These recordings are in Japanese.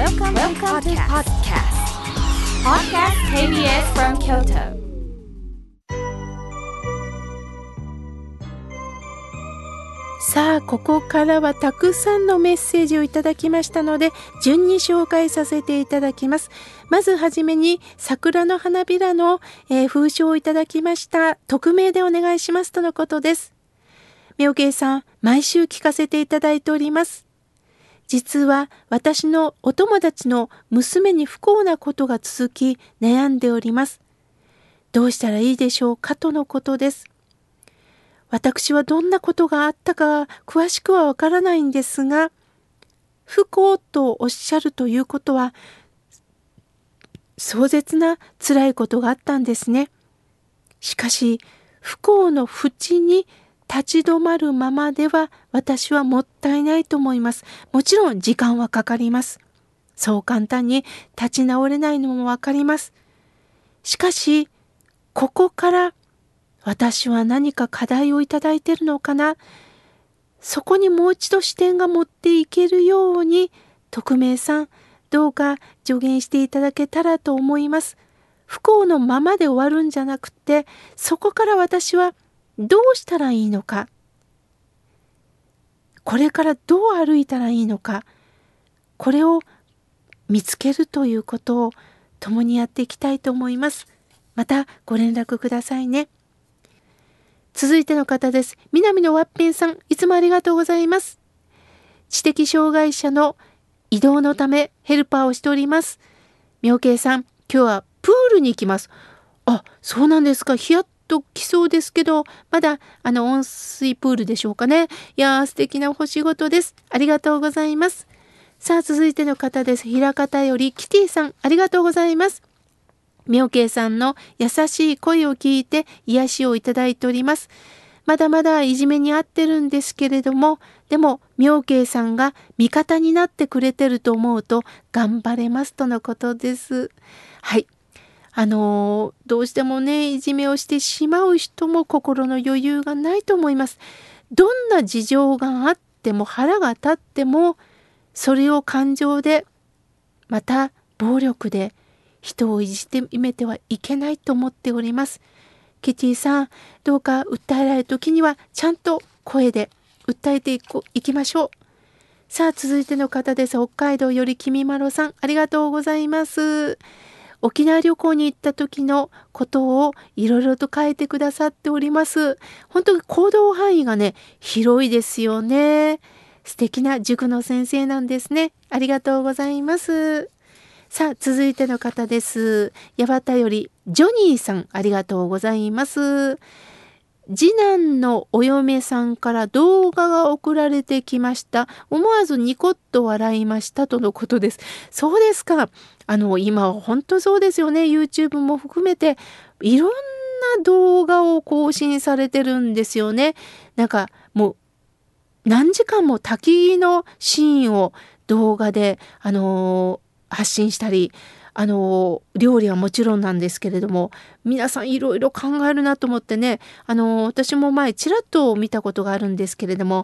Welcome to Podcast AVS from Kyoto. さあ、ここからはたくさんのメッセージをいただきましたので、順に紹介させていただきます。まずはじめに、桜の花びらの封書をいただきました。匿名でお願いしますとのことです。明慶さん、毎週聞かせていただいております。実は私のお友達の娘に不幸なことが続き悩んでおります。どうしたらいいでしょうかとのことです。私はどんなことがあったか詳しくはわからないんですが、不幸とおっしゃるということは、壮絶な辛いことがあったんですね。しかし、不幸の淵に立ち止まるままでは私はもったいないと思います。もちろん時間はかかります。そう簡単に立ち直れないのもわかります。しかし、ここから私は何か課題をいただいているのかな。そこにもう一度視点が持っていけるように、匿名さん、どうか助言していただけたらと思います。不幸のままで終わるんじゃなくて、そこから私はどうしたらいいのか、これからどう歩いたらいいのか、これを見つけるということを共にやっていきたいと思います。またご連絡くださいね。続いての方です。南のわっぺんさん、いつもありがとうございます。知的障害者の移動のためヘルパーをしております。明慶さん、今日はプールに行きます。あ、そうなんですか。ヒヤッときそうですけど、まだ温水プールでしょうかね。いやー、素敵なお仕事です。ありがとうございます。さあ、続いての方です。平方よりキティさん、ありがとうございます。明慶さんの優しい声を聞いて癒しをいただいております。まだまだいじめにあってるんですけれども、でも明慶さんが味方になってくれてると思うと頑張れますとのことです。はい、どうしてもね、いじめをしてしまう人も心の余裕がないと思います。どんな事情があっても、腹が立っても、それを感情で、また暴力で人をいじめてはいけないと思っております。キティさん、どうか訴えられるときにはちゃんと声で訴えていきましょう。さあ、続いての方です。北海道より君まろさん、ありがとうございます。沖縄旅行に行った時のことをいろいろと書いてくださっております。本当に行動範囲がね、広いですよね。素敵な塾の先生なんですね。ありがとうございます。さあ、続いての方です。矢端よりジョニーさん、ありがとうございます。次男のお嫁さんから動画が送られてきました。思わずニコッと笑いましたとのことです。そうですか。今は本当そうですよね。YouTube も含めていろんな動画を更新されてるんですよね。なんかもう何時間も滝のシーンを動画で、発信したり、料理はもちろんなんですけれども、皆さんいろいろ考えるなと思ってね、私も前ちらっと見たことがあるんですけれども、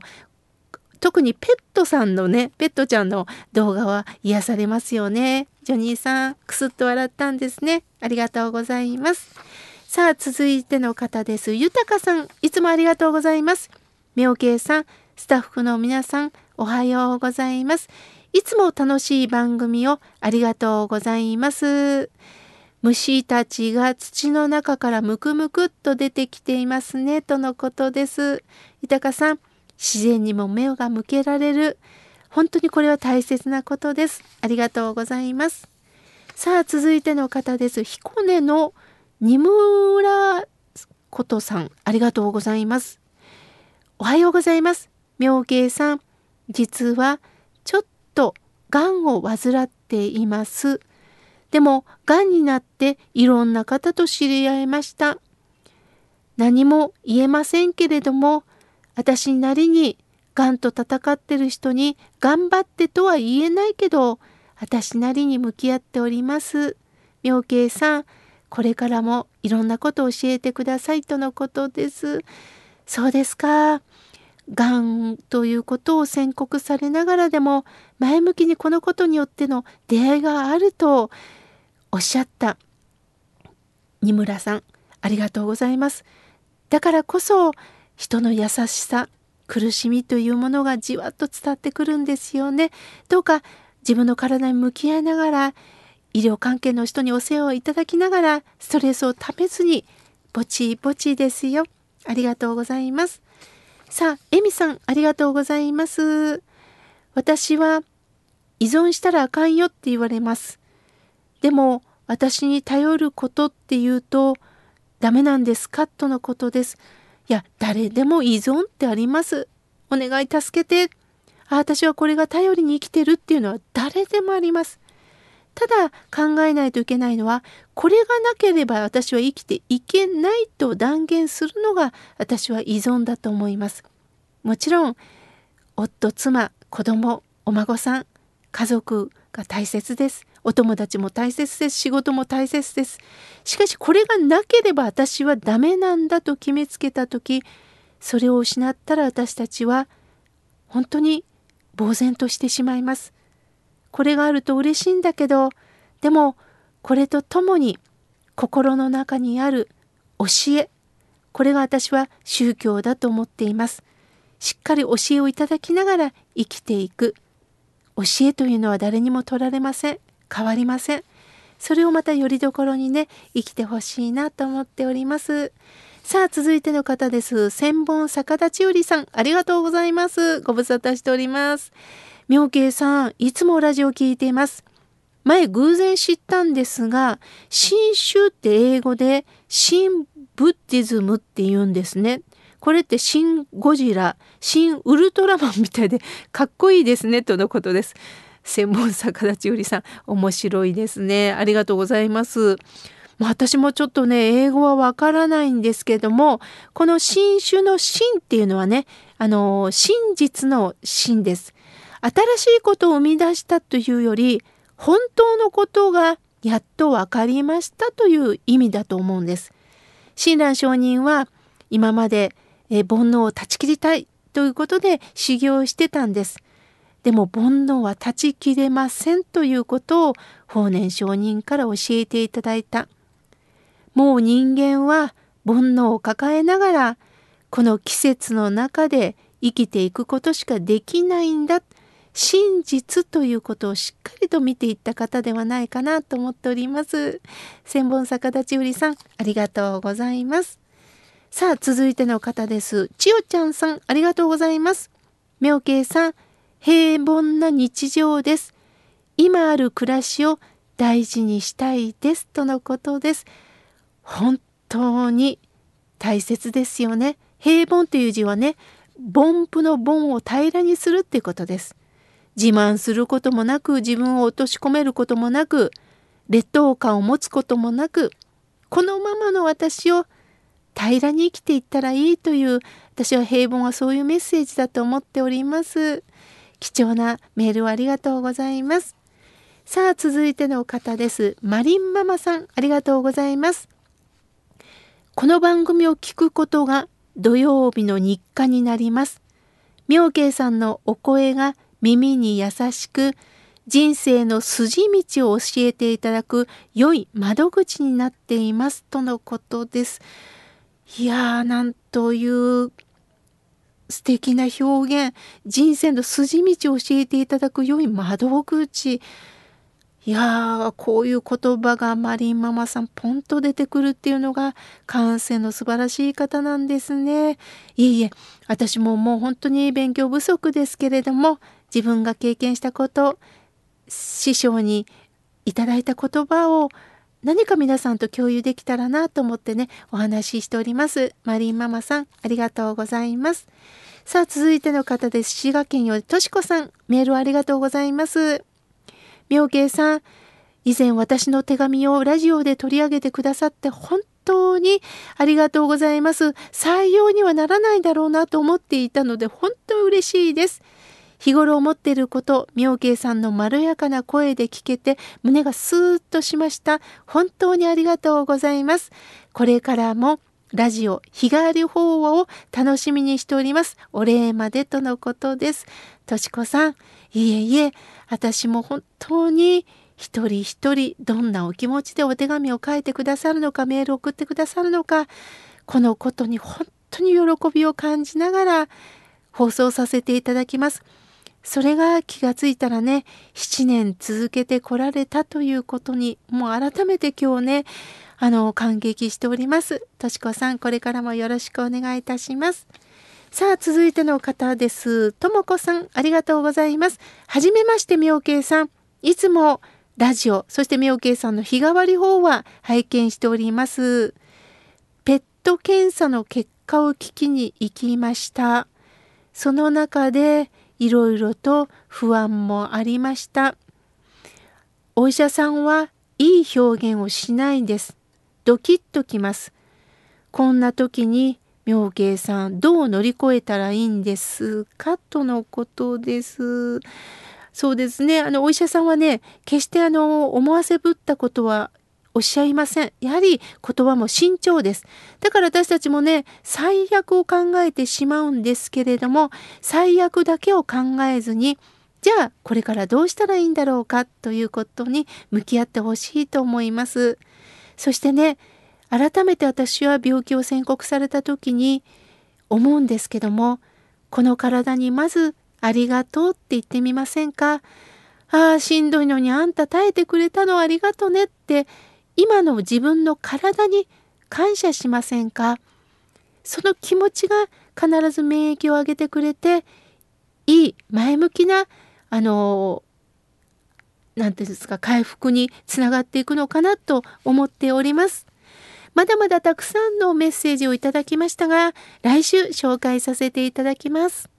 特にペットさんのね、ペットちゃんの動画は癒されますよね。ジョニーさん、くすっと笑ったんですね。ありがとうございます。さあ、続いての方です。ゆたかさん、いつもありがとうございます。明慶さん、スタッフの皆さん、おはようございます。いつも楽しい番組をありがとうございます。虫たちが土の中からムクムクっと出てきていますねとのことです。豊かさん、自然にも目が向けられる。本当にこれは大切なことです。ありがとうございます。さあ、続いての方です。彦根の二村ことさん、ありがとうございます。おはようございます。明慶さん、実はちょっとがんを患っています。でもがんになっていろんな方と知り合いました。何も言えませんけれども、私なりにがんと闘ってる人に頑張ってとは言えないけど、私なりに向き合っております。明慶さん、これからもいろんなことを教えてくださいとのことです。そうですか。がんということを宣告されながらでも前向きにこのことによっての出会いがあるとおっしゃった二村さん、ありがとうございます。だからこそ人の優しさ、苦しみというものがじわっと伝ってくるんですよね。どうか自分の体に向き合いながら、医療関係の人にお世話をいただきながら、ストレスをためずにぼちぼちですよ。ありがとうございます。さあ、エミさん、ありがとうございます。私は依存したらあかんよって言われます。でも私に頼ることっていうとダメなんですかとのことです。いや、誰でも依存ってあります。お願い助けて、私はこれが頼りに生きてるっていうのは誰でもあります。ただ考えないといけないのは、これがなければ私は生きていけないと断言するのが私は依存だと思います。もちろん夫、妻、子供、お孫さん、家族が大切です。お友達も大切です。仕事も大切です。しかしこれがなければ私はダメなんだと決めつけたとき、それを失ったら私たちは本当に呆然としてしまいます。これがあると嬉しいんだけど、でもこれとともに心の中にある教え、これが私は宗教だと思っています。しっかり教えをいただきながら生きていく。教えというのは誰にも取られません。変わりません。それをまたよりどころにね、生きてほしいなと思っております。さあ、続いての方です。千本坂田千織さん、ありがとうございます。ご無沙汰しております。妙慶さん、いつもラジオ聞いています。前偶然知ったんですが、新宗って英語でシンブッディズムって言うんですね。これってシンゴジラ、シンウルトラマンみたいでかっこいいですねとのことです。専門坂田千織さん、面白いですね。ありがとうございます。私もちょっとね、英語はわからないんですけども、この真宗の真っていうのはね、真実の真です。新しいことを生み出したというより、本当のことがやっとわかりましたという意味だと思うんです。親鸞聖人は今まで煩悩を断ち切りたいということで修行してたんです。でも煩悩は断ち切れませんということを法然上人から教えていただいた。もう人間は煩悩を抱えながらこの季節の中で生きていくことしかできないんだ。真実ということをしっかりと見ていった方ではないかなと思っております。千本坂田千織さん、ありがとうございます。さあ、続いての方です。千代ちゃんさん、ありがとうございます。妙慶さん、平凡な日常です。今ある暮らしを大事にしたいですとのことです。本当に大切ですよね。平凡という字はね、凡夫の凡を平らにするっていうことです。自慢することもなく、自分を落とし込めることもなく、劣等感を持つこともなく、このままの私を平らに生きていったらいいという、私は平凡はそういうメッセージだと思っております。貴重なメールをありがとうございます。さあ、続いての方です。マリンママさん、ありがとうございます。この番組を聞くことが土曜日の日課になります。妙慶さんのお声が耳に優しく、人生の筋道を教えていただく良い窓口になっていますとのことです。いやー、なんという素敵な表現。人生の筋道を教えていただく良い窓口。いやー、こういう言葉がマリンママさんポンと出てくるっていうのが感性の素晴らしい方なんですね。いえ、私ももう本当に勉強不足ですけれども、自分が経験したこと、師匠にいただいた言葉を何か皆さんと共有できたらなと思ってね、お話ししております。マリンママさん、ありがとうございます。さあ、続いての方です。滋賀県よりとしこさん、メールありがとうございます。妙慶さん、以前私の手紙をラジオで取り上げてくださって本当にありがとうございます。採用にはならないだろうなと思っていたので本当嬉しいです。日頃思っていること、妙慶さんのまろやかな声で聞けて胸がスーッとしました。本当にありがとうございます。これからもラジオ日替わり放話を楽しみにしております。お礼までとのことです。としこさん、いえいえ、私も本当に一人一人どんなお気持ちでお手紙を書いてくださるのか、メールを送ってくださるのか、このことに本当に喜びを感じながら放送させていただきます。それが気がついたらね、7年続けてこられたということに、もう改めて今日ね、感激しております。としこさん、これからもよろしくお願いいたします。さあ、続いての方です。ともこさん、ありがとうございます。はじめまして、みょうけいさん、いつもラジオ、そしてみょうけいさんの日替わり放話拝見しております。ペット検査の結果を聞きに行きました。その中でいろいろと不安もありました。お医者さんはいい表現をしないんです。ドキッときます。こんな時に妙慶さん、どう乗り越えたらいいんですか、とのことです。そうですね、お医者さんはね、決して思わせぶったことはおっしゃいません。やはり言葉も慎重です。だから私たちもね、最悪を考えてしまうんですけれども、最悪だけを考えずに、じゃあこれからどうしたらいいんだろうかということに向き合ってほしいと思います。そしてね、改めて私は病気を宣告された時に思うんですけども、この体にまずありがとうって言ってみませんか。ああ、しんどいのにあんた耐えてくれたのありがとねって、今の自分の体に感謝しませんか。その気持ちが必ず免疫を上げてくれて、いい前向きななんていうんですか、回復につながっていくのかなと思っております。まだまだたくさんのメッセージをいただきましたが、来週紹介させていただきます。